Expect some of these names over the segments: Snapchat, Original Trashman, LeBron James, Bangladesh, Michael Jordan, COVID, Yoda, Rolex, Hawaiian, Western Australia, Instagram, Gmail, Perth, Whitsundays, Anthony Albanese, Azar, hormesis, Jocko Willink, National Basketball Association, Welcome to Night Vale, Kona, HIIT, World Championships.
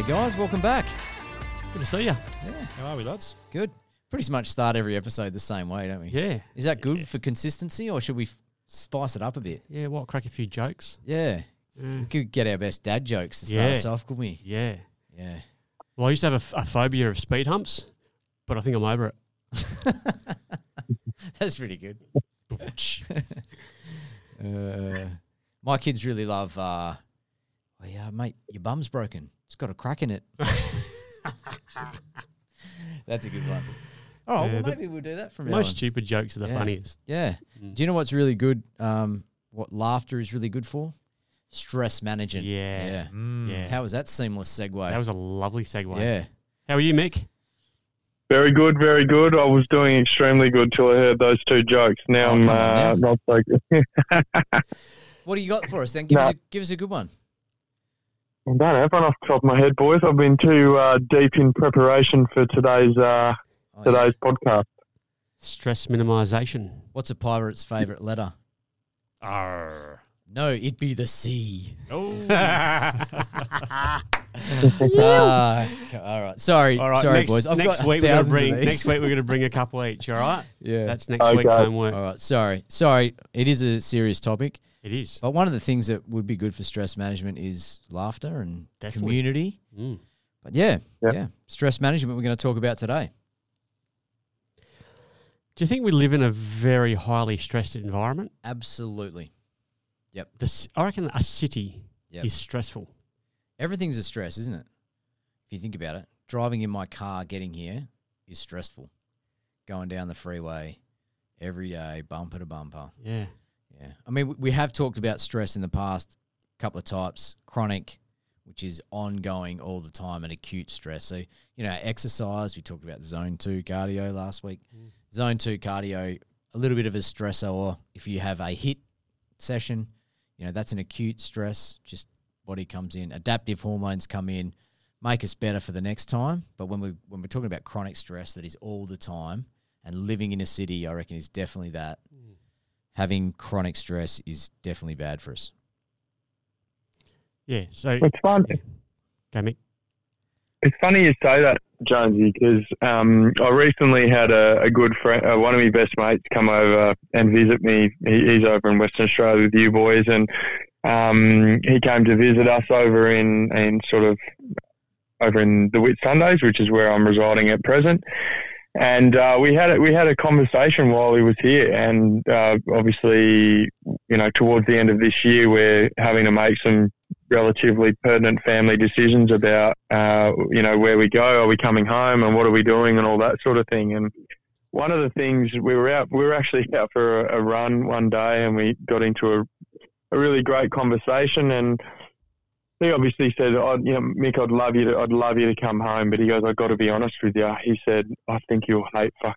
G'day guys, welcome back. Good to see you. Yeah. How are we, lads? Good. Pretty much start every episode the same way, don't we? Yeah. Is that good for consistency, or should we spice it up a bit? Yeah, what, crack a few jokes? Yeah. We could get our best dad jokes to start us off, couldn't we? Yeah. Yeah. Well, I used to have a phobia of speed humps, but I think I'm over it. That's pretty good. My kids really love, oh yeah, mate, your bum's broken. It's got a crack in it. That's a good one. All right, well, maybe we'll do that from now on. Most stupid jokes are the funniest. Yeah. Mm. Do you know what's really good, what laughter is really good for? Stress management. Yeah. Yeah. How was that seamless segue? That was a lovely segue. Yeah. How are you, Mick? Very good, very good. I was doing extremely good till I heard those two jokes. Now I'm not so good. What do you got for us then? Give us a good one. I don't have one off the top of my head, boys. I've been too deep in preparation for today's podcast. Stress minimization. What's a pirate's favourite letter? R. No, it'd be the C. Oh. All right. Sorry, next, boys. Next week we're going to bring a couple each, all right? Yeah. That's next week's homework. All right, sorry. It is a serious topic. It is. But one of the things that would be good for stress management is laughter and community. Mm. But yeah, stress management we're going to talk about today. Do you think we live in a very highly stressed environment? Absolutely. Yep. I reckon a city is stressful. Everything's a stress, isn't it? If you think about it, driving in my car, getting here is stressful. Going down the freeway every day, bumper to bumper. Yeah. Yeah. I mean, we have talked about stress in the past, a couple of types. Chronic, which is ongoing all the time, and acute stress. So, you know, exercise, we talked about zone 2 cardio last week. Mm. Zone 2 cardio, a little bit of a stressor. Or if you have a HIIT session, you know, that's an acute stress, just body comes in, adaptive hormones come in, make us better for the next time. But when we're talking about chronic stress that is all the time, and living in a city, I reckon is definitely that. Mm. Having chronic stress is definitely bad for us. Yeah, so it's fun. Go, Mick. It's funny you say that, Jonesy, because I recently had a good friend, one of my best mates, come over and visit me. He's over in Western Australia with you boys, and he came to visit us over in the Whitsundays, which is where I'm residing at present. And we had a conversation while he was here, and obviously, you know, towards the end of this year, we're having to make some relatively pertinent family decisions about, you know, where we go, are we coming home, and what are we doing, and all that sort of thing. And one of the things we were actually out for a run one day, and we got into a really great conversation, and he obviously said, you know, Mick, I'd love you to come home. But he goes, I've got to be honest with you. He said, I think you'll hate to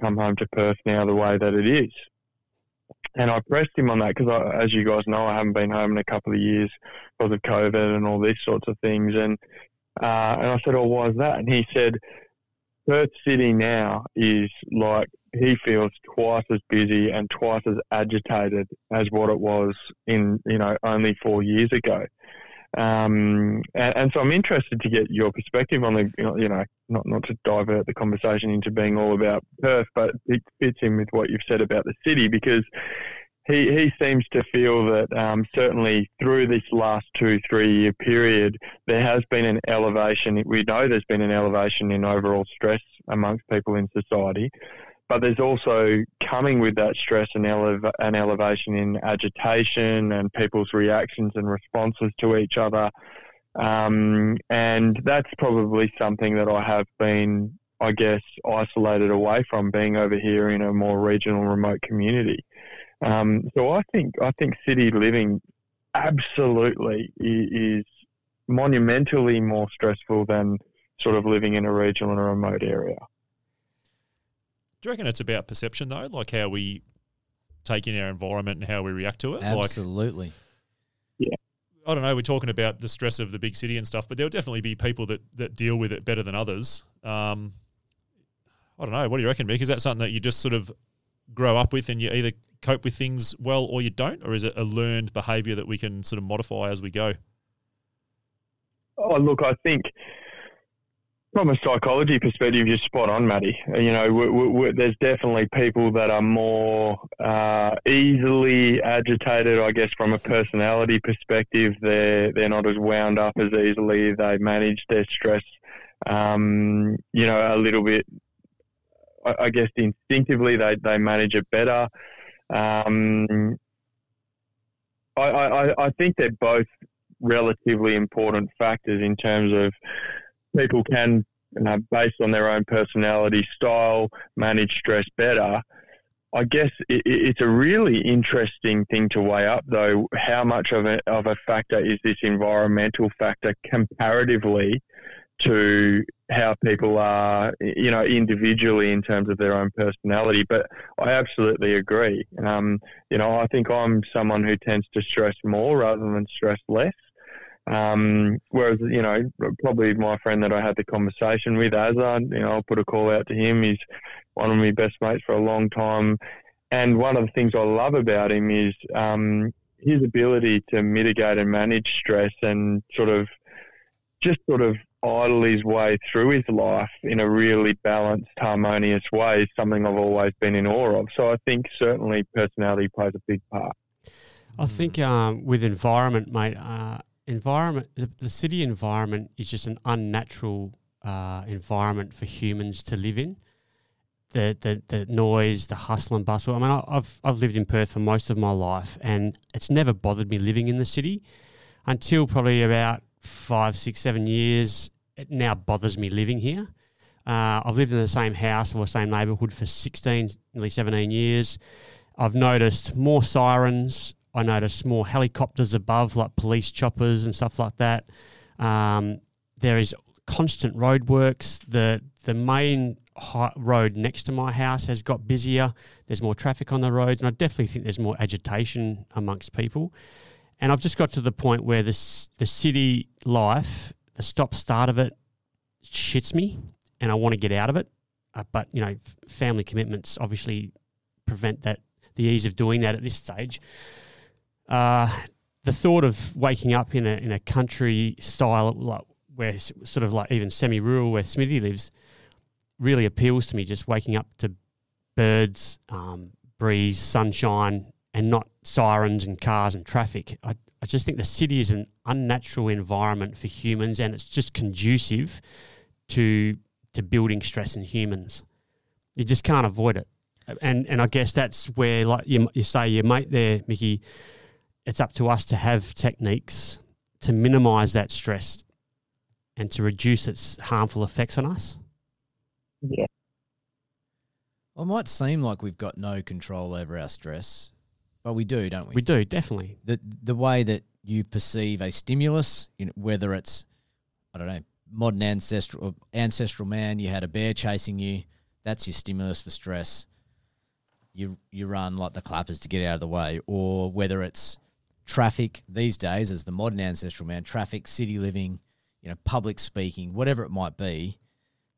come home to Perth now the way that it is. And I pressed him on that because, as you guys know, I haven't been home in a couple of years because of COVID and all these sorts of things. And I said, oh, why is that? And he said, Perth City now is like, he feels twice as busy and twice as agitated as what it was in, you know, only 4 years ago. And so I'm interested to get your perspective on the, you know, not to divert the conversation into being all about Perth, but it fits in with what you've said about the city, because he seems to feel that certainly through this last 2-3 year period, there has been an elevation. We know there's been an elevation in overall stress amongst people in society. But there's also coming with that stress an elevation in agitation and people's reactions and responses to each other. And that's probably something that I have been, I guess, isolated away from, being over here in a more regional, remote community. So I think city living absolutely is monumentally more stressful than sort of living in a regional and a remote area. Do you reckon it's about perception, though? Like how we take in our environment and how we react to it? Absolutely. Like, yeah. I don't know. We're talking about the stress of the big city and stuff, but there'll definitely be people that deal with it better than others. I don't know. What do you reckon, Mick? Is that something that you just sort of grow up with and you either cope with things well or you don't? Or is it a learned behaviour that we can sort of modify as we go? Oh, look, I think from a psychology perspective, you're spot on, Matty. You know, there's definitely people that are more easily agitated, I guess, from a personality perspective. They're not as wound up as easily. They manage their stress, you know, a little bit, I guess, instinctively. They manage it better. I think they're both relatively important factors in terms of people can, you know, based on their own personality style, manage stress better. I guess it's a really interesting thing to weigh up, though, how much of a factor is this environmental factor comparatively to how people are, you know, individually in terms of their own personality. But I absolutely agree. You know, I think I'm someone who tends to stress more rather than stress less. Whereas, you know, probably my friend that I had the conversation with, Azar, you know, I'll put a call out to him. He's one of my best mates for a long time. And one of the things I love about him is his ability to mitigate and manage stress and sort of idle his way through his life in a really balanced, harmonious way is something I've always been in awe of. So I think certainly personality plays a big part. I think with environment, mate, the city environment is just an unnatural environment for humans to live in. The noise, the hustle and bustle. I mean, I've lived in Perth for most of my life, and it's never bothered me living in the city until probably about 5, 6, 7 years. It now bothers me living here. I've lived in the same house or same neighbourhood for 16, nearly 17 years. I've noticed more sirens. I noticed more helicopters above, like police choppers and stuff like that. There is constant roadworks. The main road next to my house has got busier. There's more traffic on the roads, and I definitely think there's more agitation amongst people. And I've just got to the point where the city life, the stop-start of it, shits me, and I want to get out of it. But, you know, family commitments obviously prevent that, the ease of doing that at this stage. The thought of waking up in a country style, like where sort of like even semi-rural where Smithy lives, really appeals to me. Just waking up to birds, breeze, sunshine, and not sirens and cars and traffic. I just think the city is an unnatural environment for humans, and it's just conducive to building stress in humans. You just can't avoid it. And I guess that's where, like you say, your mate there, Mickey, it's up to us to have techniques to minimise that stress and to reduce its harmful effects on us. Yeah. Well, it might seem like we've got no control over our stress, but we do, don't we? We do, definitely. The way that you perceive a stimulus, you know, whether it's, I don't know, modern ancestral man, you had a bear chasing you, that's your stimulus for stress. You run like the clappers to get out of the way, or whether it's traffic these days as the modern ancestral man, traffic, city living, you know, public speaking, whatever it might be,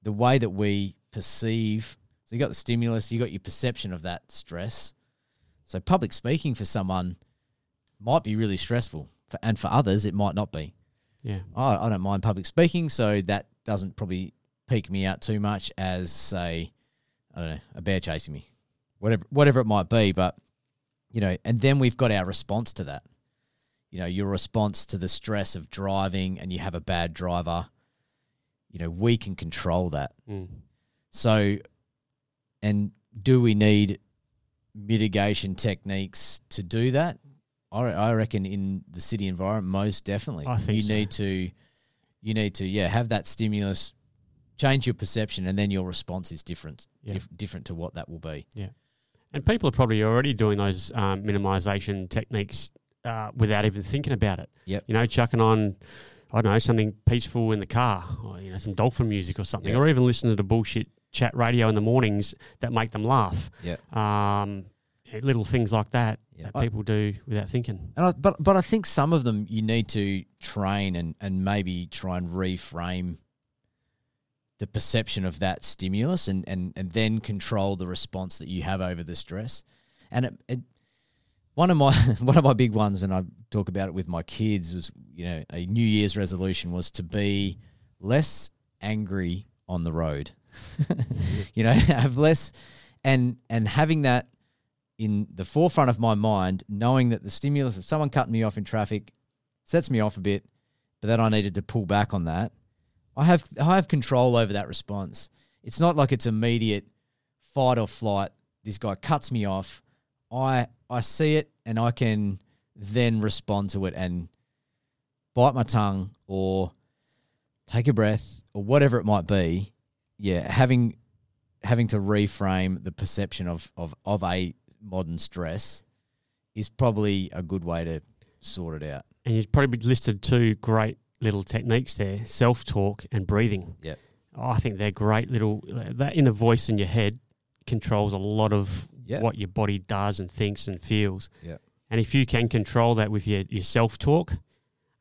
the way that we perceive. So you got the stimulus, you got your perception of that stress. So public speaking for someone might be really stressful, and for others it might not be. Yeah, I don't mind public speaking, so that doesn't probably peak me out too much as, say, I don't know, a bear chasing me. Whatever it might be, but, you know, and then we've got our response to that. You know, your response to the stress of driving, and you have a bad driver, you know, we can control that. Mm. So, and do we need mitigation techniques to do that? I reckon in the city environment, most definitely. I think you need to have that stimulus, change your perception, and then your response is different, yeah, different to what that will be. Yeah. And people are probably already doing those minimization techniques without even thinking about it. Yep. You know, chucking on, I don't know, something peaceful in the car, or, you know, some dolphin music or something, yep, or even listening to the bullshit chat radio in the mornings that make them laugh. Yep. Little things like that, yep, that people do without thinking. And but I think some of them you need to train and maybe try and reframe the perception of that stimulus and then control the response that you have over the stress. And it One of my big ones, and I talk about it with my kids, was, you know, a New Year's resolution was to be less angry on the road. You know, have less, and having that in the forefront of my mind, knowing that the stimulus of someone cutting me off in traffic sets me off a bit, but that I needed to pull back on that. I have control over that response. It's not like it's immediate fight or flight. This guy cuts me off. I see it and I can then respond to it and bite my tongue or take a breath or whatever it might be. Yeah, having to reframe the perception of a modern stress is probably a good way to sort it out. And you've probably listed two great little techniques there, self-talk and breathing. Yeah. Oh, I think they're great little – that inner voice in your head controls a lot of what your body does and thinks and feels. Yeah. And if you can control that with your self-talk,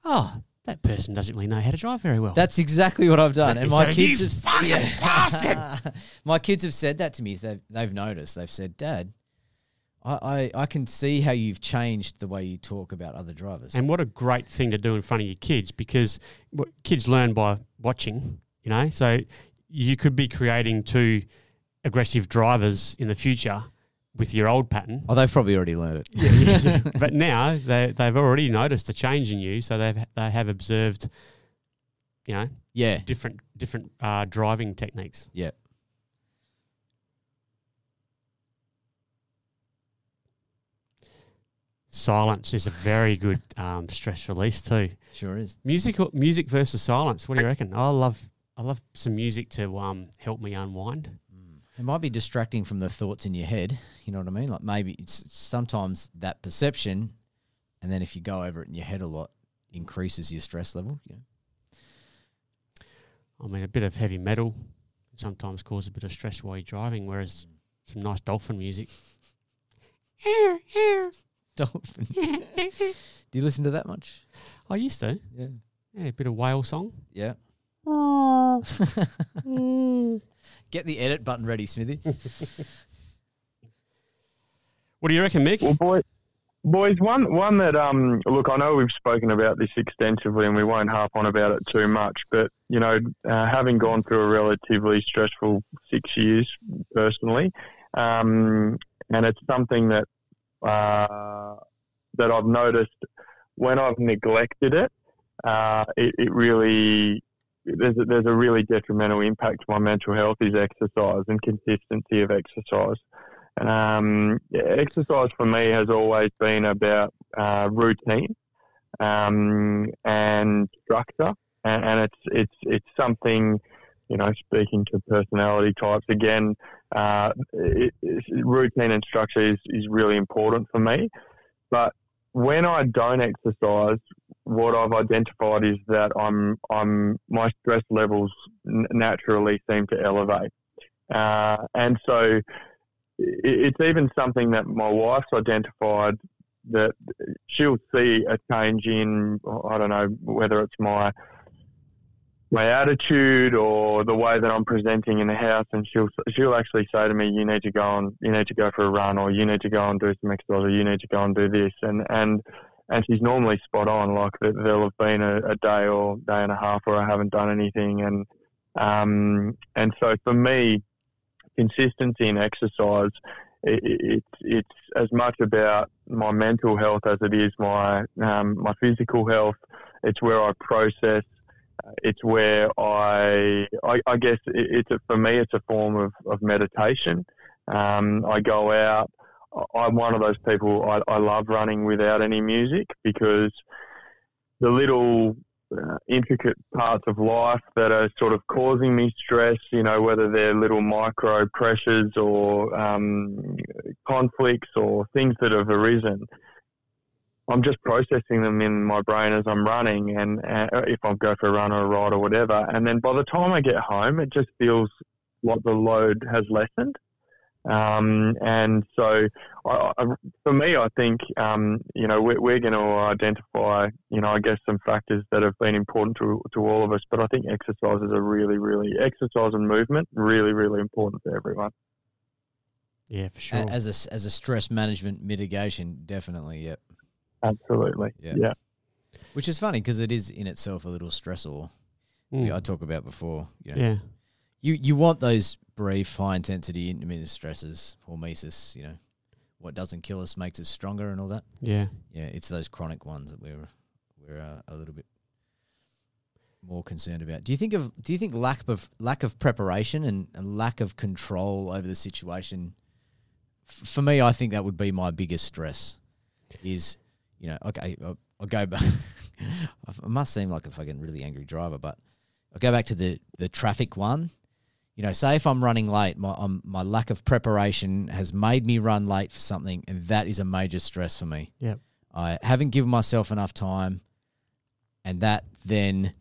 that person doesn't really know how to drive very well. That's exactly what I've done. And my kids have, bastard! My kids have said that to me. They've noticed. They've said, Dad, I can see how you've changed the way you talk about other drivers. And what a great thing to do in front of your kids, because kids learn by watching, you know. So you could be creating two aggressive drivers in the future with your old pattern. Oh, they've probably already learned it. Yeah. But now they've already noticed a change in you, so they have observed, you know, different driving techniques. Yeah. Silence is a very good stress release too. Sure is. Music versus silence. What do you reckon? I love some music to help me unwind. It might be distracting from the thoughts in your head. You know what I mean? Like maybe it's sometimes that perception, and then if you go over it in your head a lot, increases your stress level. Yeah. I mean, a bit of heavy metal sometimes causes a bit of stress while you're driving, whereas some nice dolphin music. Dolphin. Do you listen to that much? I used to. Yeah. Yeah, a bit of whale song. Yeah. Get the edit button ready, Smithy. What do you reckon, Mick? Well, boys, one that look, I know we've spoken about this extensively, and we won't harp on about it too much. But you know, having gone through a relatively stressful 6 years personally, and it's something that that I've noticed when I've neglected it, it really. There's a really detrimental impact to my mental health is exercise and consistency of exercise. And exercise for me has always been about routine and structure, and it's something, you know, speaking to personality types again, routine and structure is really important for me. But when I don't exercise, what I've identified is that my stress levels naturally seem to elevate, and so it's even something that my wife's identified that she'll see a change in. I don't know whether it's my attitude or the way that I'm presenting in the house, and she'll actually say to me, you need to go for a run, or you need to go and do some exercise, or you need to go and do this, and she's normally spot on. Like there'll have been a day or day and a half where I haven't done anything, and so for me, consistency in exercise, it's as much about my mental health as it is my my physical health. It's where I process. It's where I guess for me, it's a form of meditation. I go out. I'm one of those people, I love running without any music, because the little intricate parts of life that are sort of causing me stress, you know, whether they're little micro pressures or conflicts or things that have arisen, I'm just processing them in my brain as I'm running, and if I go for a run or a ride or whatever. And then by the time I get home, it just feels like the load has lessened. And so for me, I think, you know, we're going to identify, you know, I guess some factors that have been important to all of us, but I think exercise and movement, really, really important for everyone. Yeah, for sure. As a stress management mitigation, definitely, yep. Absolutely, yep. Yeah. Which is funny because it is in itself a little stressor. I talked about before. You know, yeah. You want those brief, high-intensity, intermittent stresses, hormesis, you know, what doesn't kill us makes us stronger and all that. Yeah. Yeah, it's those chronic ones that we're a little bit more concerned about. Do you think lack of preparation and lack of control over the situation? For me, I think that would be my biggest stress is, you know, okay, I'll go back. I must seem like a fucking really angry driver, but I'll go back to the traffic one. You know, say if I'm running late, my lack of preparation has made me run late for something, and that is a major stress for me. Yep. I haven't given myself enough time, and that then,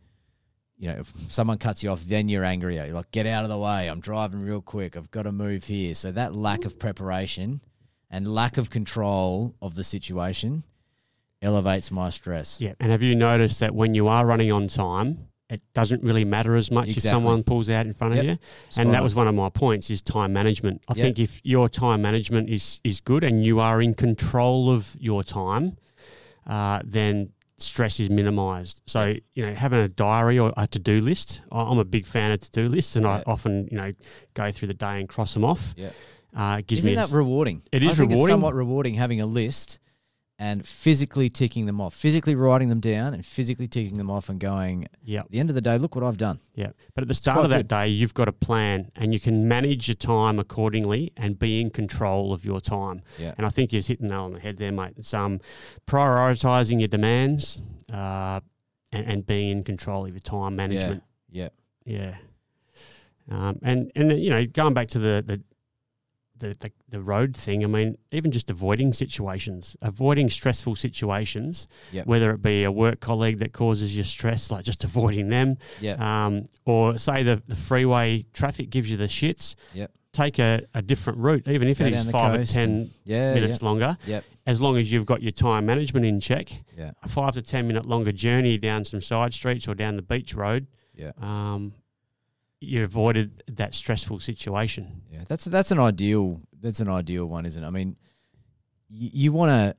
you know, if someone cuts you off, then you're angrier. You're like, get out of the way. I'm driving real quick. I've got to move here. So that lack of preparation and lack of control of the situation elevates my stress. Yeah, and have you noticed that when you are running on time, it doesn't really matter as much if someone pulls out in front of you? And that was one of my points is time management. I think if your time management is good and you are in control of your time, then stress is minimized. So, you know, having a diary or a to-do list, I'm a big fan of to-do lists and I often, you know, go through the day and cross them off. Yeah. Isn't that rewarding? It is rewarding. It's somewhat rewarding having a list and physically ticking them off, physically writing them down and physically ticking them off and going, at the end of the day, look what I've done. Yeah. But at the start of that day, you've got a plan and you can manage your time accordingly and be in control of your time. Yeah. And I think you're hitting that on the head there, mate. It's prioritising your demands and being in control of your time management. Yeah. Yeah. And you know, going back to the road thing, I mean, even just avoiding stressful situations, whether it be a work colleague that causes you stress, like just avoiding them, or say the freeway traffic gives you the shits, take a different route, even if it is 5 or 10 minutes longer, as long as you've got your time management in check, a 5 to 10 minute longer journey down some side streets or down the beach road, you avoided that stressful situation. Yeah, that's an ideal. That's an ideal one, isn't it? I mean, you want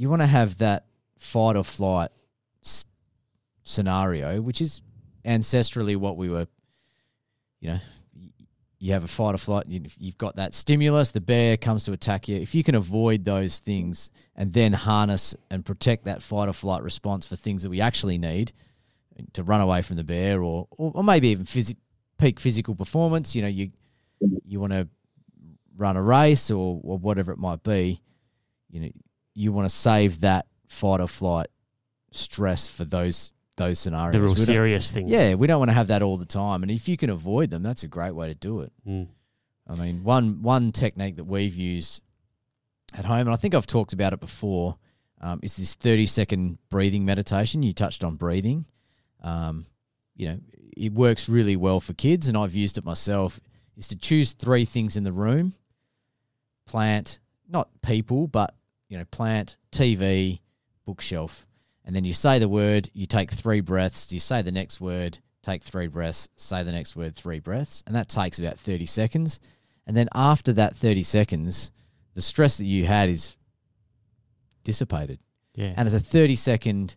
to have that fight or flight scenario, which is ancestrally what we were. You know, you have a fight or flight. You've got that stimulus. The bear comes to attack you. If you can avoid those things and then harness and protect that fight or flight response for things that we actually need to run away from the bear, or maybe even peak physical performance, you know, you want to run a race or whatever it might be, you know, you want to save that fight or flight stress for those scenarios. The real serious things. Yeah, we don't want to have that all the time. And if you can avoid them, that's a great way to do it. Mm. I mean, one technique that we've used at home, and I think I've talked about it before, is this 30-second breathing meditation. You touched on breathing. You know, it works really well for kids, and I've used it myself, is to choose 3 things in the room, plant, not people, but, you know, plant, TV, bookshelf. And then you say the word, you take 3 breaths, you say the next word, take 3 breaths, say the next word, 3 breaths. And that takes about 30 seconds. And then after that 30 seconds, the stress that you had is dissipated. Yeah. And it's a 30-second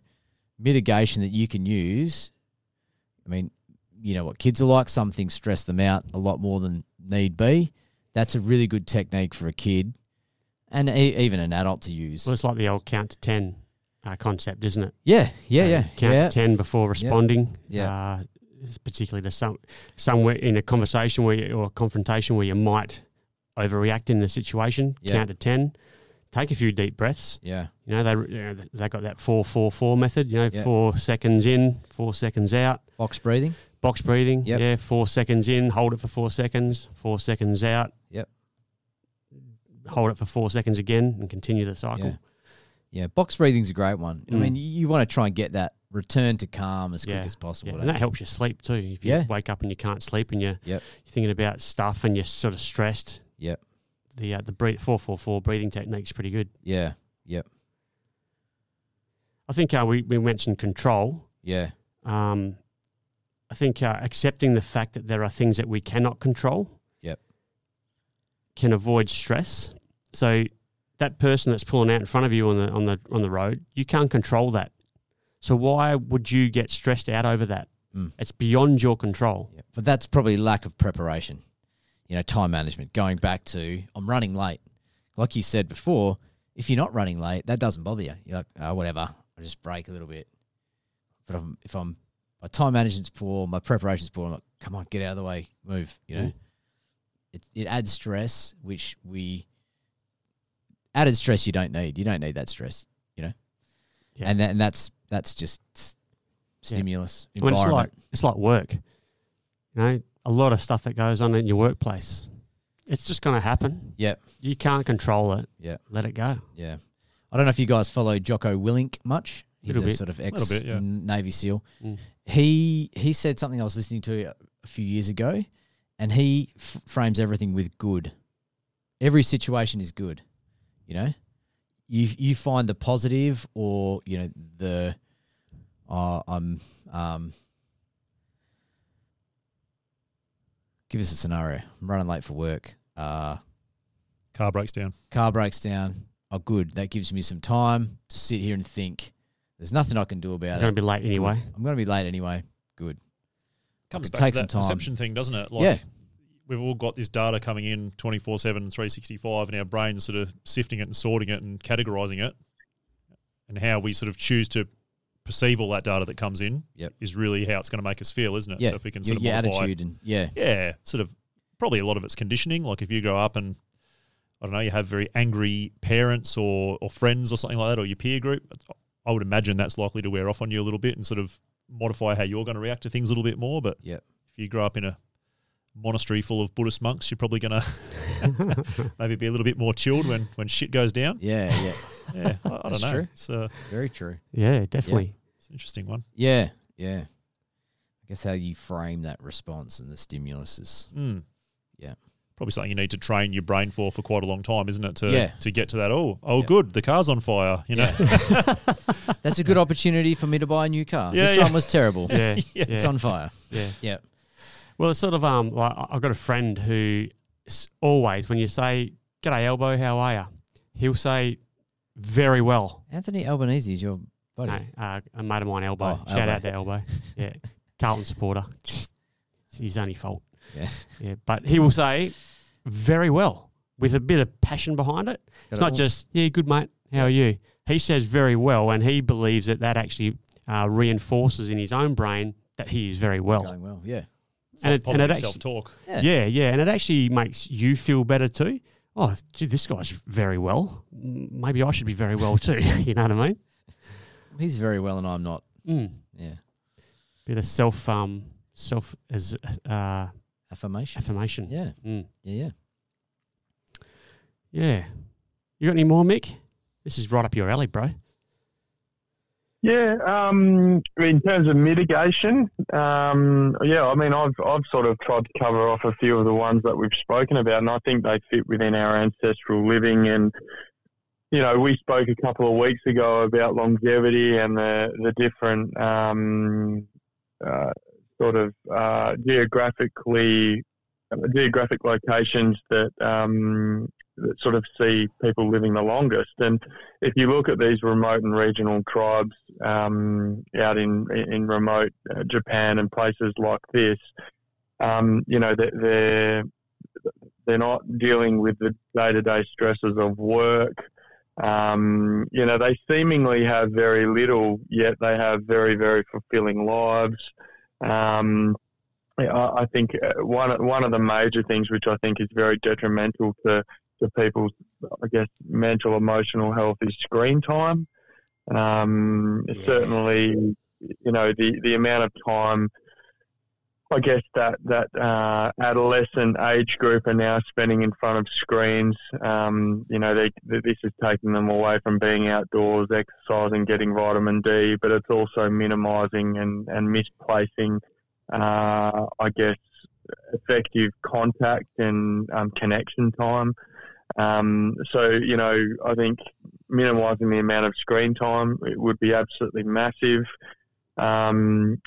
mitigation that you can use. I mean, you know what kids are like. Some things stress them out a lot more than need be. That's a really good technique for a kid and even an adult to use. Well, it's like the old count to 10 concept, isn't it? Yeah. Count to 10 before responding. Yeah. Particularly to somewhere in a conversation or a confrontation where you might overreact in the situation. Yeah. Count to 10. Take a few deep breaths. Yeah. You know, they got that 4-4-4 method, you know, 4 seconds in, 4 seconds out. Box breathing. Yep. Yeah, 4 seconds in, hold it for 4 seconds, 4 seconds out. Yep. Hold it for 4 seconds again and continue the cycle. Yeah, box breathing's a great one. I mean, you want to try and get that return to calm as quick as possible. Yeah. And that helps you sleep too. If you wake up and you can't sleep and you're thinking about stuff and you're sort of stressed. Yep. The 4-4-4 breathing technique's pretty good. Yeah, yep. I think we mentioned control. Yeah. I think accepting the fact that there are things that we cannot control. Yep. can avoid stress. So that person that's pulling out in front of you on the road, you can't control that. So why would you get stressed out over that? Mm. It's beyond your control. Yeah, but that's probably lack of preparation. You know, time management. Going back to, I'm running late. Like you said before, if you're not running late, that doesn't bother you. You're like, oh, whatever. I just break a little bit. But if my time management's poor, my preparation's poor, I'm like, come on, get out of the way, move. You know, it adds stress, which we added stress you don't need. You don't need that stress. You know, yeah. and that's just stimulus. Yeah. Environment. Well, it's like work. You know, a lot of stuff that goes on in your workplace. It's just going to happen. Yeah. You can't control it. Yeah. Let it go. Yeah. I don't know if you guys follow Jocko Willink much. He's a sort of ex-Navy SEAL. Mm. He said something I was listening to a few years ago, and he frames everything with good. Every situation is good. You know, you find the positive, or, you know, the give us a scenario. I'm running late for work. Car breaks down. Oh, good. That gives me some time to sit here and think. There's nothing I can do about it. I'm going to be late anyway. Good. Comes back to that perception thing, doesn't it? Like, yeah. We've all got this data coming in 24/7, 365, and our brain's sort of sifting it and sorting it and categorising it. And how we sort of choose to perceive all that data that comes in is really how it's going to make us feel, isn't it? Yeah. So if we can sort of modify attitude it, and sort of probably a lot of it's conditioning. Like if you grow up and, I don't know, you have very angry parents or friends or something like that, or your peer group, I would imagine that's likely to wear off on you a little bit and sort of modify how you're going to react to things a little bit more. But if you grow up in a monastery full of Buddhist monks, you're probably going to maybe be a little bit more chilled when shit goes down. Yeah. I don't know. True. It's very true. Yeah, definitely. Yeah. It's an interesting one. Yeah. I guess how you frame that response and the stimulus is probably something you need to train your brain for quite a long time, isn't it? To get to that, good, the car's on fire, you know. Yeah. That's a good opportunity for me to buy a new car. This one was terrible. Yeah. It's on fire. Yeah. Well, it's sort of like I've got a friend who always, when you say, "G'day, Elbo, how are you?" he'll say, "Very well." Anthony Albanese is your buddy. No, a mate of mine, Elbo. Shout out to Elbo. Yeah, Carlton supporter. It's his only fault. Yeah, but he will say very well with a bit of passion behind it. It's not just, yeah, good mate, how are you? He says very well, and he believes that actually reinforces in his own brain that he is very well. Going well, yeah. It's and it self-talk. Yeah, and it actually makes you feel better too. Oh, gee, this guy's very well. Maybe I should be very well too, you know what I mean? He's very well and I'm not. Mm. Yeah. Bit of self as affirmation. Yeah. Mm. Yeah. You got any more, Mick? This is right up your alley, bro. Yeah. In terms of mitigation, I mean, I've sort of tried to cover off a few of the ones that we've spoken about, and I think they fit within our ancestral living. And you know, we spoke a couple of weeks ago about longevity and the different sort of geographic locations that sort of see people living the longest. And if you look at these remote and regional tribes out in remote Japan and places like this, you know, they're not dealing with the day-to-day stresses of work. You know, they seemingly have very little, yet they have very, very fulfilling lives. I think one of the major things which I think is very detrimental to people's, I guess, mental, emotional health is screen time. Certainly, you know, the amount of time, I guess, that adolescent age group are now spending in front of screens. You know, this is taking them away from being outdoors, exercising, getting vitamin D, but it's also minimising and misplacing, I guess, effective contact and connection time. So, you know, I think minimising the amount of screen time, it would be absolutely massive.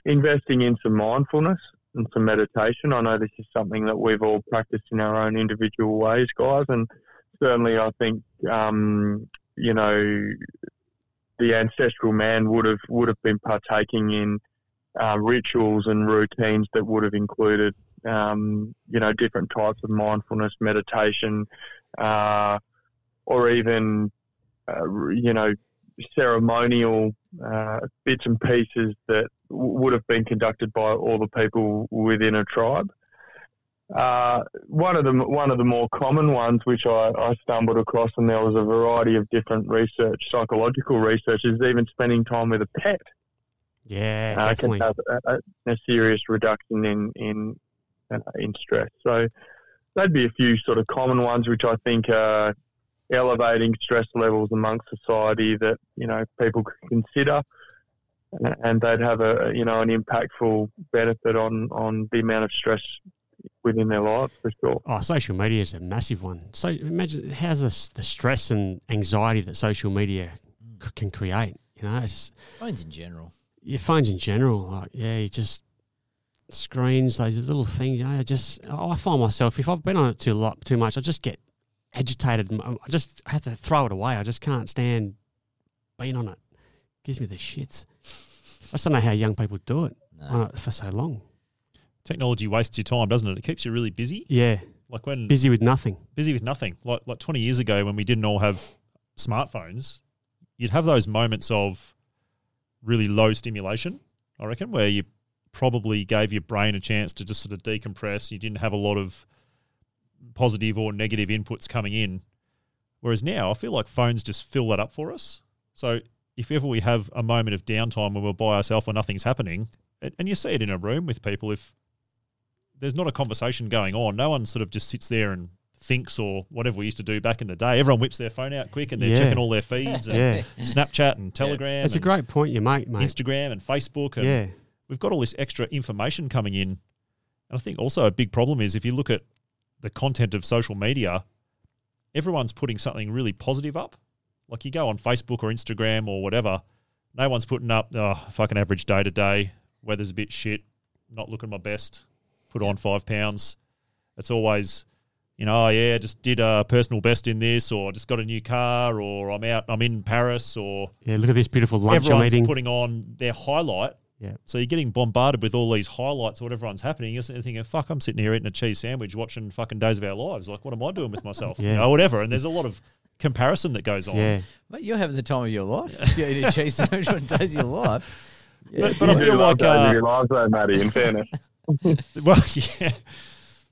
Investing in some mindfulness. and some meditation. I know this is something that we've all practiced in our own individual ways, guys, and certainly I think, you know, the ancestral man would have been partaking in rituals and routines that would have included, you know, different types of mindfulness, meditation, or even, you know, ceremonial bits and pieces that would have been conducted by all the people within a tribe. One of the more common ones, which I stumbled across, and there was a variety of different research, psychological research, is even spending time with a pet. Yeah, definitely. Can have a serious reduction in stress. So that'd be a few sort of common ones, which I think are elevating stress levels amongst society that, you know, people could consider, and they'd have a, you know, an impactful benefit on the amount of stress within their lives, for sure. Oh, social media is a massive one. So imagine how's the stress and anxiety that social media can create. You know, it's phones in general. Your phones in general, like, yeah, you just screens, those little things. You know, I find myself, if I've been on it too much, I just get agitated. I have to throw it away. I just can't stand being on it. Gives me the shits. I just don't know how young people do it for so long. Technology wastes your time, doesn't it? It keeps you really busy. Yeah. Like when busy with nothing. Like 20 years ago when we didn't all have smartphones, you'd have those moments of really low stimulation, I reckon, where you probably gave your brain a chance to just sort of decompress. You didn't have a lot of positive or negative inputs coming in. Whereas now I feel like phones just fill that up for us. So if ever we have a moment of downtime when we're by ourselves or nothing's happening, and you see it in a room with people, if there's not a conversation going on, no one sort of just sits there and thinks or whatever we used to do back in the day. Everyone whips their phone out quick and they're checking all their feeds and Snapchat and Telegram. Yeah. That's a great point you make, mate. Instagram and Facebook. And we've got all this extra information coming in. And I think also a big problem is if you look at the content of social media, everyone's putting something really positive up. Like you go on Facebook or Instagram or whatever, no one's putting up, fucking average day to day, weather's a bit shit, not looking my best, put on 5 pounds. It's always, you know, just did a personal best in this, or just got a new car, or I'm in Paris, or... Yeah, look at this beautiful lunch I'm eating. Everyone's putting on their highlight. Yeah. So you're getting bombarded with all these highlights of what everyone's happening. You're sitting there thinking, fuck, I'm sitting here eating a cheese sandwich, watching fucking Days of Our Lives. Like, what am I doing with myself? You know, whatever. And there's a lot of comparison that goes on. Yeah. Mate, you're having the time of your life. You're eating a cheese sandwich on Days of Your Life. Yeah. But I feel like... Days of Your Life, though, Matty, in fairness. Well, yeah.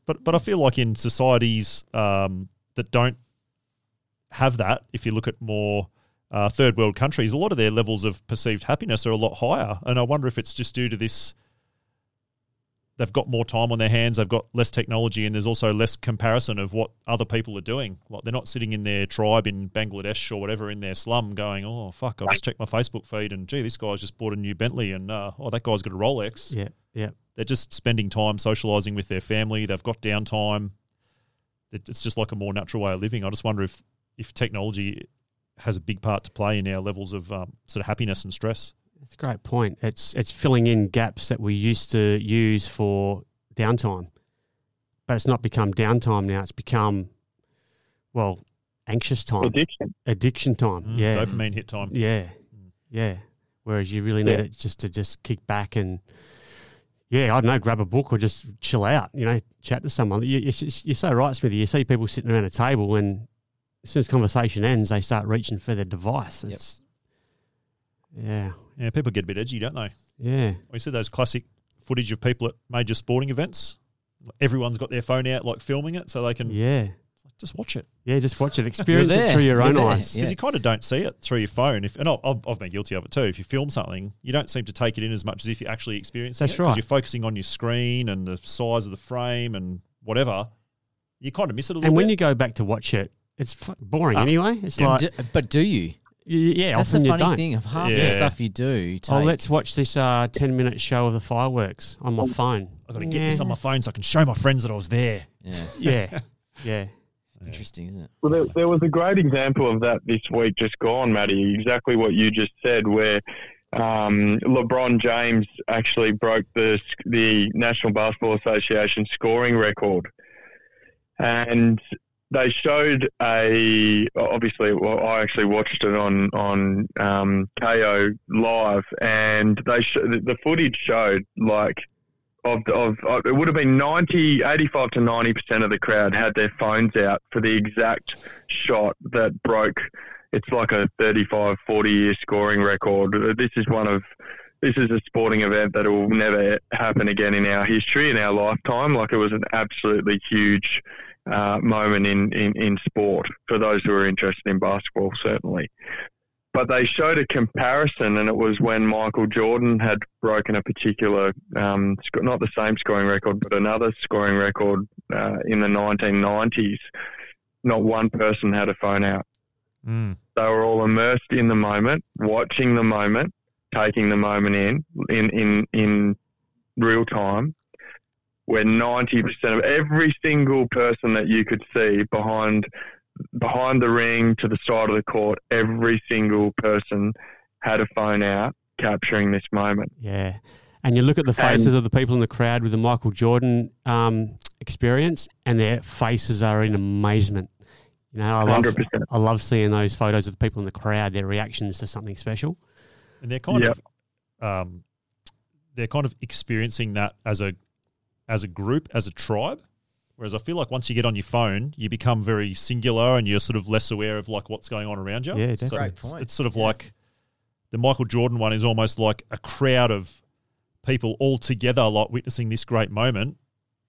But I feel like in societies that don't have that, if you look at more third world countries, a lot of their levels of perceived happiness are a lot higher. And I wonder if it's just due to this, they've got more time on their hands, they've got less technology, and there's also less comparison of what other people are doing. Like they're not sitting in their tribe in Bangladesh or whatever in their slum going, oh, fuck, I just checked my Facebook feed and, gee, this guy's just bought a new Bentley and, oh, that guy's got a Rolex. Yeah, yeah. They're just spending time socialising with their family. They've got downtime. It's just like a more natural way of living. I just wonder if technology has a big part to play in our levels of sort of happiness and stress. That's a great point. It's filling in gaps that we used to use for downtime. But it's not become downtime now. It's become, well, anxious time. Addiction time. Yeah. Dopamine hit time. Yeah. Yeah. Whereas you really need it just to kick back and... Yeah, I don't know, grab a book or just chill out, you know, chat to someone. You're so right, Smithy. You see people sitting around a table and as soon as conversation ends, they start reaching for their device. Yeah, people get a bit edgy, don't they? Yeah. We see those classic footage of people at major sporting events. Everyone's got their phone out, like, filming it so they can... Yeah. Just watch it. Yeah, just watch it. Experience it through your own eyes. Because you kind of don't see it through your phone. And I've been guilty of it too. If you film something, you don't seem to take it in as much as if you actually experience it. That's right. Because you're focusing on your screen and the size of the frame and whatever. You kind of miss it a little bit. And when you go back to watch it, it's boring anyway. It's like, but do you? Yeah, that's often the funny thing of half the stuff you do. Take. Oh, let's watch this 10-minute show of the fireworks on my phone. I've got to get this on my phone so I can show my friends that I was there. Yeah. Interesting, isn't it? Well, there was a great example of that this week just gone, Matty. Exactly what you just said, where LeBron James actually broke the National Basketball Association scoring record. And they showed I actually watched it on KO Live, and the footage showed it would have been 85 to 90% of the crowd had their phones out for the exact shot that broke. It's like a 35, 40-year scoring record. This is a sporting event that will never happen again in our history, in our lifetime. Like, it was an absolutely huge moment in sport for those who are interested in basketball, certainly. But they showed a comparison, and it was when Michael Jordan had broken a particular, not the same scoring record, but another scoring record in the 1990s. Not one person had a phone out. Mm. They were all immersed in the moment, watching the moment, taking the moment in real time, where 90% of every single person that you could see behind the ring to the side of the court, every single person had a phone out capturing this moment. Yeah. And you look at the faces of the people in the crowd with the Michael Jordan experience, and their faces are in amazement. You know, I love seeing those photos of the people in the crowd, their reactions to something special. And they're kind of experiencing that as a group, as a tribe. Whereas I feel like once you get on your phone, you become very singular and you're sort of less aware of like what's going on around you. Yeah, that's a great point. It's sort of like the Michael Jordan one is almost like a crowd of people all together, like witnessing this great moment,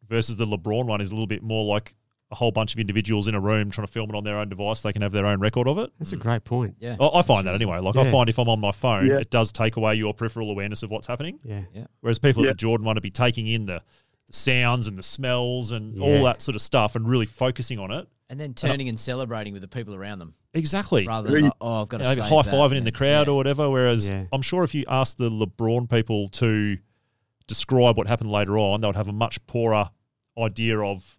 versus the LeBron one is a little bit more like a whole bunch of individuals in a room trying to film it on their own device. They can have their own record of it. That's a great point. Yeah, I find that anyway. Like I find if I'm on my phone, it does take away your peripheral awareness of what's happening. Yeah. Whereas people at the Jordan want to be taking in the sounds and the smells and all that sort of stuff and really focusing on it. And then turning and celebrating with the people around them. Exactly. Rather than, I've got to save high-fiving in the crowd or whatever. Whereas I'm sure if you ask the LeBron people to describe what happened later on, they would have a much poorer idea of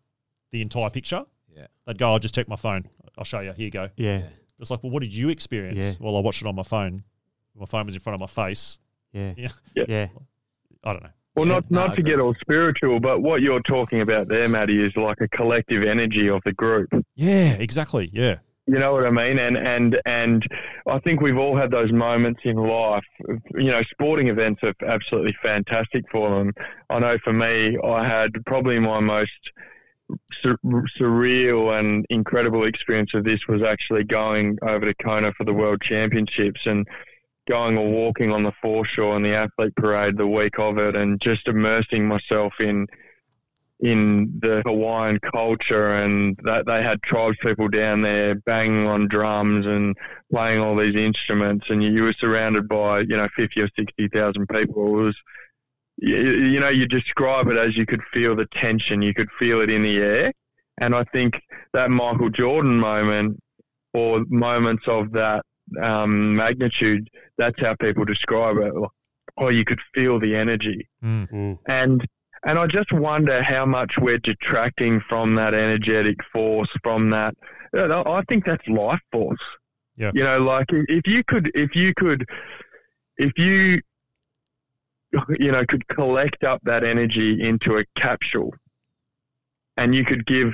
the entire picture. Yeah. They'd go, I'll just check my phone. I'll show you. Here you go. Yeah. It's like, well, what did you experience? Yeah. Well, I watched it on my phone. My phone was in front of my face. Yeah. I don't know. Well, not to get all spiritual, but what you're talking about there, Matty, is like a collective energy of the group. Yeah, exactly. Yeah. You know what I mean? And I think we've all had those moments in life. You know, sporting events are absolutely fantastic for them. I know for me, I had probably my most surreal and incredible experience of this was actually going over to Kona for the World Championships and going or walking on the foreshore and the athlete parade the week of it, and just immersing myself in the Hawaiian culture, and that they had tribes people down there banging on drums and playing all these instruments, and you were surrounded by, you know, 50 or 60,000 people. It was, you know, you describe it as you could feel the tension, you could feel it in the air. And I think that Michael Jordan moment, or moments of that magnitude, that's how people describe it. Oh, you could feel the energy. Mm-hmm. And I just wonder how much we're detracting from that energetic force, from that. I think that's life force. Yeah. You know, like if you could collect up that energy into a capsule, and you could give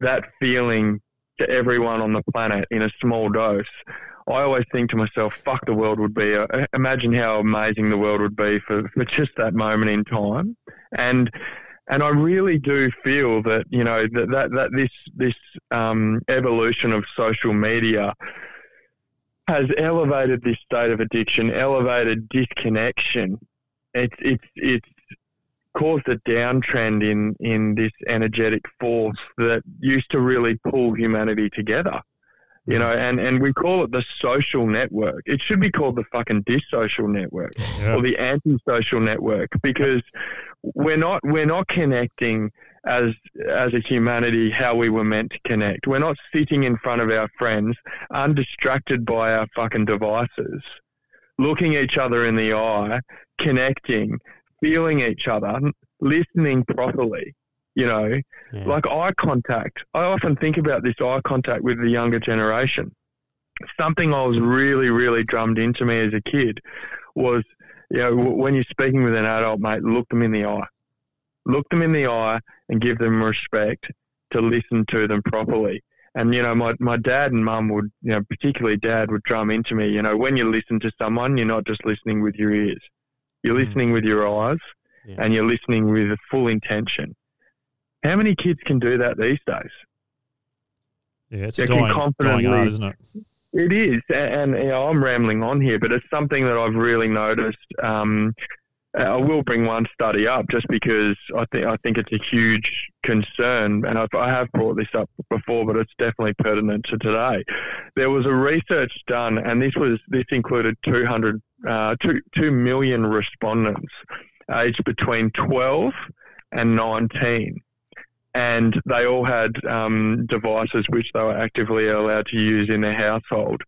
that feeling to everyone on the planet in a small dose. I always think to myself, fuck, the world would be, imagine how amazing the world would be for just that moment in time. And I really do feel that, you know, that this evolution of social media has elevated this state of addiction, elevated disconnection. It's caused a downtrend in this energetic force that used to really pull humanity together, you know, and we call it the social network. It should be called the fucking dissocial network or the antisocial network, because we're not connecting as a humanity how we were meant to connect. We're not sitting in front of our friends undistracted by our fucking devices, looking each other in the eye, connecting, feeling each other, listening properly, you know, like eye contact. I often think about this eye contact with the younger generation. something I was really, really drummed into me as a kid was, you know, when you're speaking with an adult, mate, look them in the eye. Look them in the eye and give them respect to listen to them properly. And, you know, my dad and mum would, you know, particularly dad would drum into me, you know, when you listen to someone, you're not just listening with your ears. You're listening with your eyes and you're listening with a full intention. How many kids can do that these days? Yeah, it's a dying art, isn't it? It is. And you know, I'm rambling on here, but it's something that I've really noticed. I will bring one study up just because I think it's a huge concern, and I have brought this up before, but it's definitely pertinent to today. There was a research done, and this included 2 million respondents aged between 12 and 19, and they all had devices which they were actively allowed to use in their household.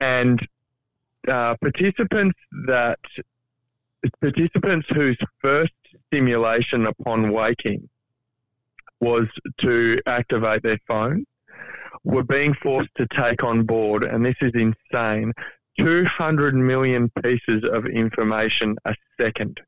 And participants whose first stimulation upon waking was to activate their phone were being forced to take on board, and this is insane, 200 million pieces of information a second.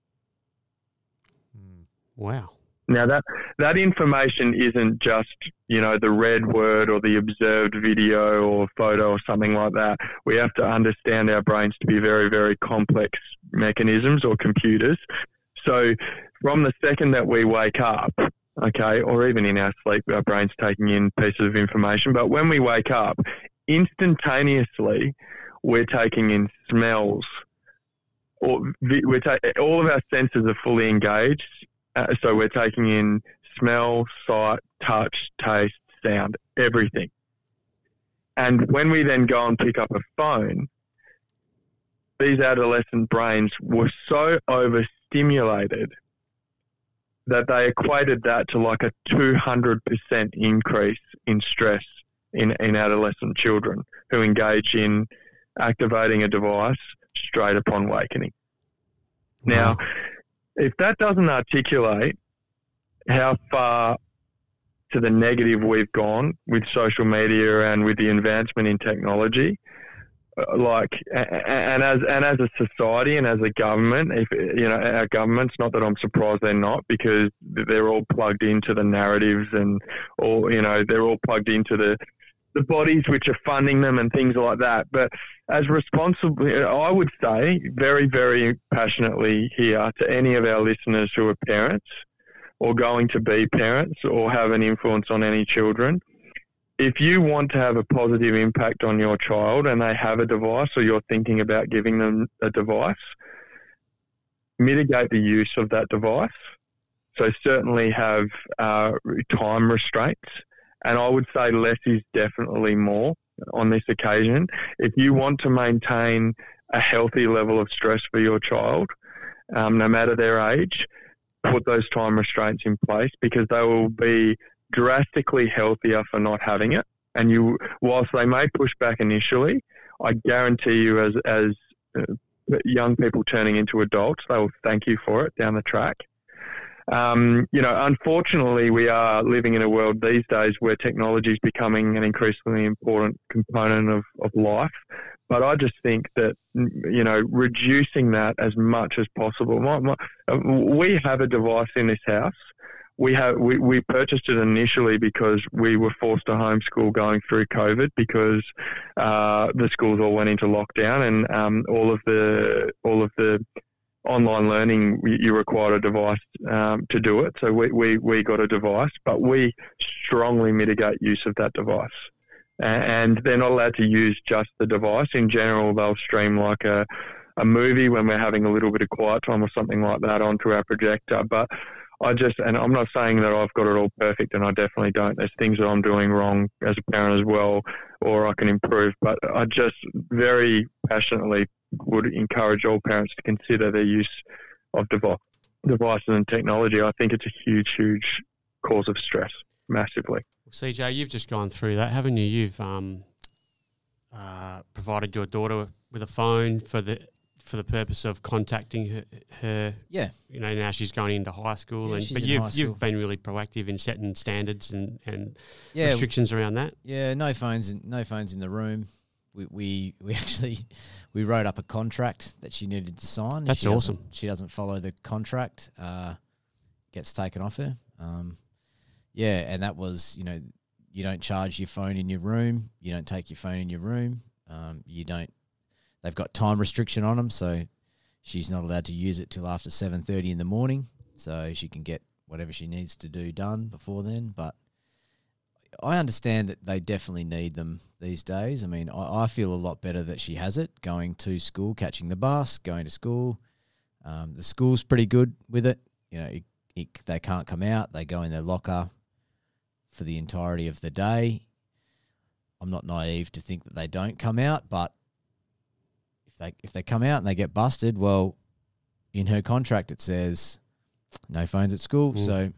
Wow. Now, that information isn't just, you know, the read word or the observed video or photo or something like that. We have to understand our brains to be very, very complex mechanisms or computers. So from the second that we wake up, okay, or even in our sleep, our brain's taking in pieces of information. But when we wake up, instantaneously, we're taking in smells. All of our senses are fully engaged. So we're taking in smell, sight, touch, taste, sound, everything. And when we then go and pick up a phone, these adolescent brains were so overstimulated that they equated that to like a 200% increase in stress in adolescent children who engage in activating a device straight upon awakening. Wow. Now, if that doesn't articulate how far to the negative we've gone with social media and with the advancement in technology, and as a society and as a government, if you know our governments, not that I'm surprised they're not, because they're all plugged into the narratives and all, you know, they're all plugged into the bodies which are funding them and things like that. But as responsible, I would say very, very passionately here to any of our listeners who are parents or going to be parents or have an influence on any children, if you want to have a positive impact on your child and they have a device or you're thinking about giving them a device, mitigate the use of that device. So certainly have time restraints. And I would say less is definitely more on this occasion. If you want to maintain a healthy level of stress for your child, no matter their age, put those time restraints in place, because they will be drastically healthier for not having it. And you, whilst they may push back initially, I guarantee you as young people turning into adults, they will thank you for it down the track. You know, unfortunately, we are living in a world these days where technology is becoming an increasingly important component of life. But I just think that, you know, reducing that as much as possible. We have a device in this house. We purchased it initially because we were forced to homeschool going through COVID because the schools all went into lockdown, and all of the online learning, you required a device to do it. So we got a device, but we strongly mitigate use of that device. And they're not allowed to use just the device. In general, they'll stream like a movie when we're having a little bit of quiet time or something like that onto our projector. But and I'm not saying that I've got it all perfect, and I definitely don't. There's things that I'm doing wrong as a parent as well, or I can improve. But I just very passionately would encourage all parents to consider their use of devices and technology. I think it's a huge, huge cause of stress, massively. Well, CJ, you've just gone through that, haven't you? You've provided your daughter with a phone for the purpose of contacting her. Yeah. You know, now she's going into high school, you've been really proactive in setting standards and restrictions around that. Yeah, no phones in the room. we wrote up a contract that she needed to sign. That's awesome. She doesn't follow the contract, gets taken off her. Yeah, and that was, you know, you don't charge your phone in your room. You don't take your phone in your room. You don't. They've got time restriction on them, so she's not allowed to use it till after 7:30 in the morning. So she can get whatever she needs to do done before then. But I understand that they definitely need them these days. I mean, I feel a lot better that she has it, going to school, catching the bus, going to school. The school's pretty good with it. You know, they can't come out. They go in their locker for the entirety of the day. I'm not naive to think that they don't come out, but if they come out and they get busted, well, in her contract it says no phones at school, so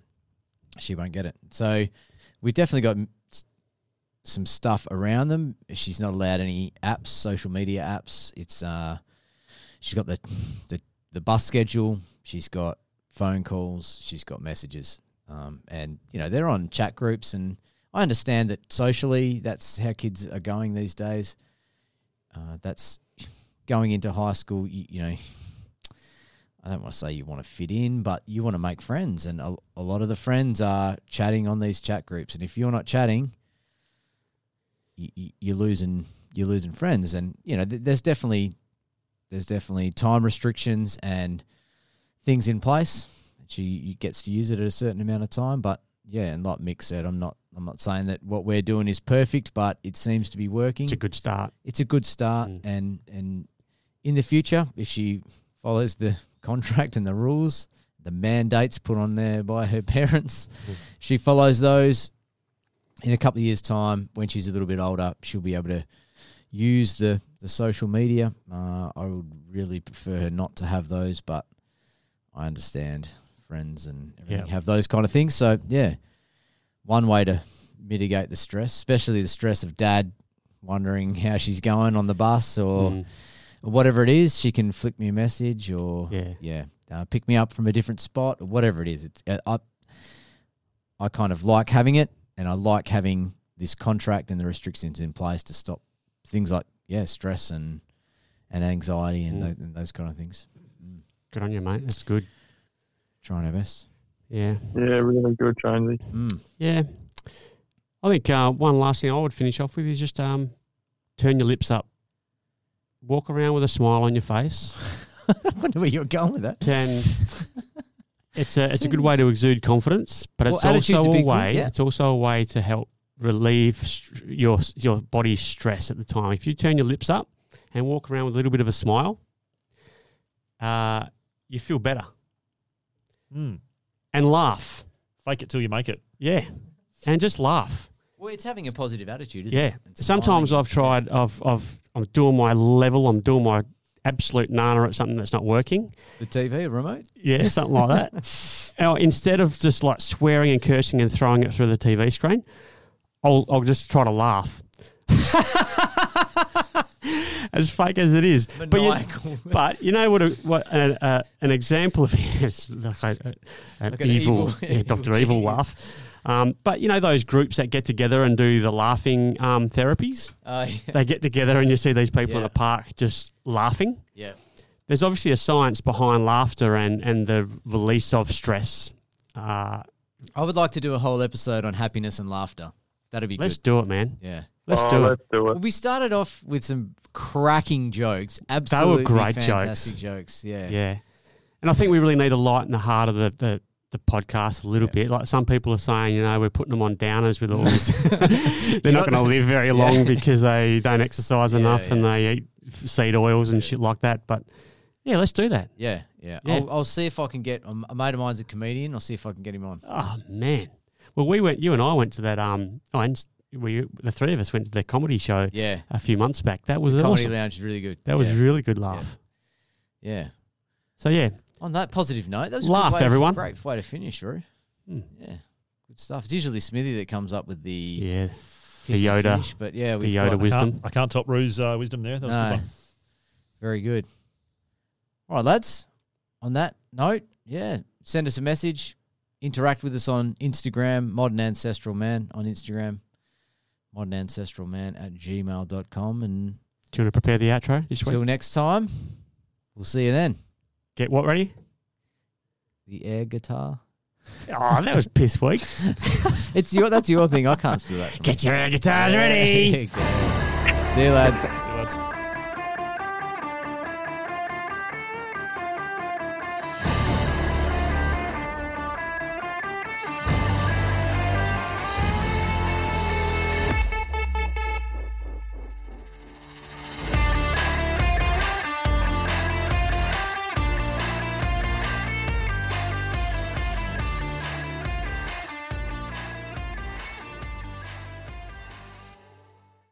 she won't get it. So we've definitely got some stuff around them. She's not allowed any apps, social media apps. It's she's got the bus schedule. She's got phone calls. She's got messages. And, you know, they're on chat groups. And I understand that socially that's how kids are going these days. That's going into high school, you know, I don't want to say you want to fit in, but you want to make friends. And a lot of the friends are chatting on these chat groups. And if you're not chatting, you're losing friends. And, you know, there's definitely time restrictions and things in place. She gets to use it at a certain amount of time, but yeah, and like Mick said, I'm not saying that what we're doing is perfect, but it seems to be working. It's a good start. And in the future, if she follows the contract and the rules, the mandates put on there by her parents, she follows those, in a couple of years' time, when she's a little bit older, she'll be able to use the social media. I would really prefer her not to have those, but I understand friends and everything have those kind of things. So, yeah, one way to mitigate the stress, especially the stress of dad wondering how she's going on the bus or whatever it is, she can flick me a message or, pick me up from a different spot or whatever it is. It's I kind of like having it, and I like having this contract and the restrictions in place to stop things like, stress and anxiety and those kind of things. Good on you, mate. That's good. Trying our best. Yeah. Yeah, really good, Jonesy. Yeah. I think one last thing I would finish off with is just turn your lips up. Walk around with a smile on your face. I wonder where you're going with that. It's a good way to exude confidence, but it's also a way to help relieve your body's stress at the time. If you turn your lips up and walk around with a little bit of a smile, you feel better. And laugh. Fake it till you make it. Yeah. And just laugh. Well, it's having a positive attitude, isn't it? Yeah. Sometimes I'm doing my level, I'm doing my absolute nana at something that's not working. The TV remote? Yeah, something like that. Instead of just like swearing and cursing and throwing it through the TV screen, I'll just try to laugh. As fake as it is. Maniacal. But you know what an example of is like an evil Dr. Evil laugh. But you know those groups that get together and do the laughing therapies? They get together and you see these people in the park just laughing. Yeah. There's obviously a science behind laughter and the release of stress. I would like to do a whole episode on happiness and laughter. That'd be good. Let's do it, man. Yeah. Let's do it. Well, we started off with some cracking jokes. Absolutely, they were great, fantastic jokes. Yeah. And I think we really need to lighten the heart of the podcast a little bit. Like some people are saying, you know, we're putting them on downers with all this. They're not going to live very long because they don't exercise enough and they eat seed oils and shit like that. But yeah, let's do that. Yeah. I'll see if I can get a mate of mine's a comedian. I'll see if I can get him on. Oh man. Well, you and I went to that. The three of us went to the comedy show a few months back. That was awesome. Comedy Lounge is really good. That was a really good laugh. Yeah. So, yeah. On that positive note, that was a great way to finish, Roo. Yeah. Good stuff. It's usually Smithy that comes up with the Yoda. Finish, but yeah, we've the Yoda got, wisdom. I can't top Roo's wisdom there. That was a good one. Very good. All right, lads. On that note, send us a message. Interact with us on Instagram, Modern Ancestral Man on Instagram. Modern Ancestral Man at gmail.com, and Do you want to prepare the outro this week? Until next time, we'll see you then. Get what ready? The air guitar. Oh, that was piss weak. That's your thing. I can't do that. Get your air guitars ready. See you, lads.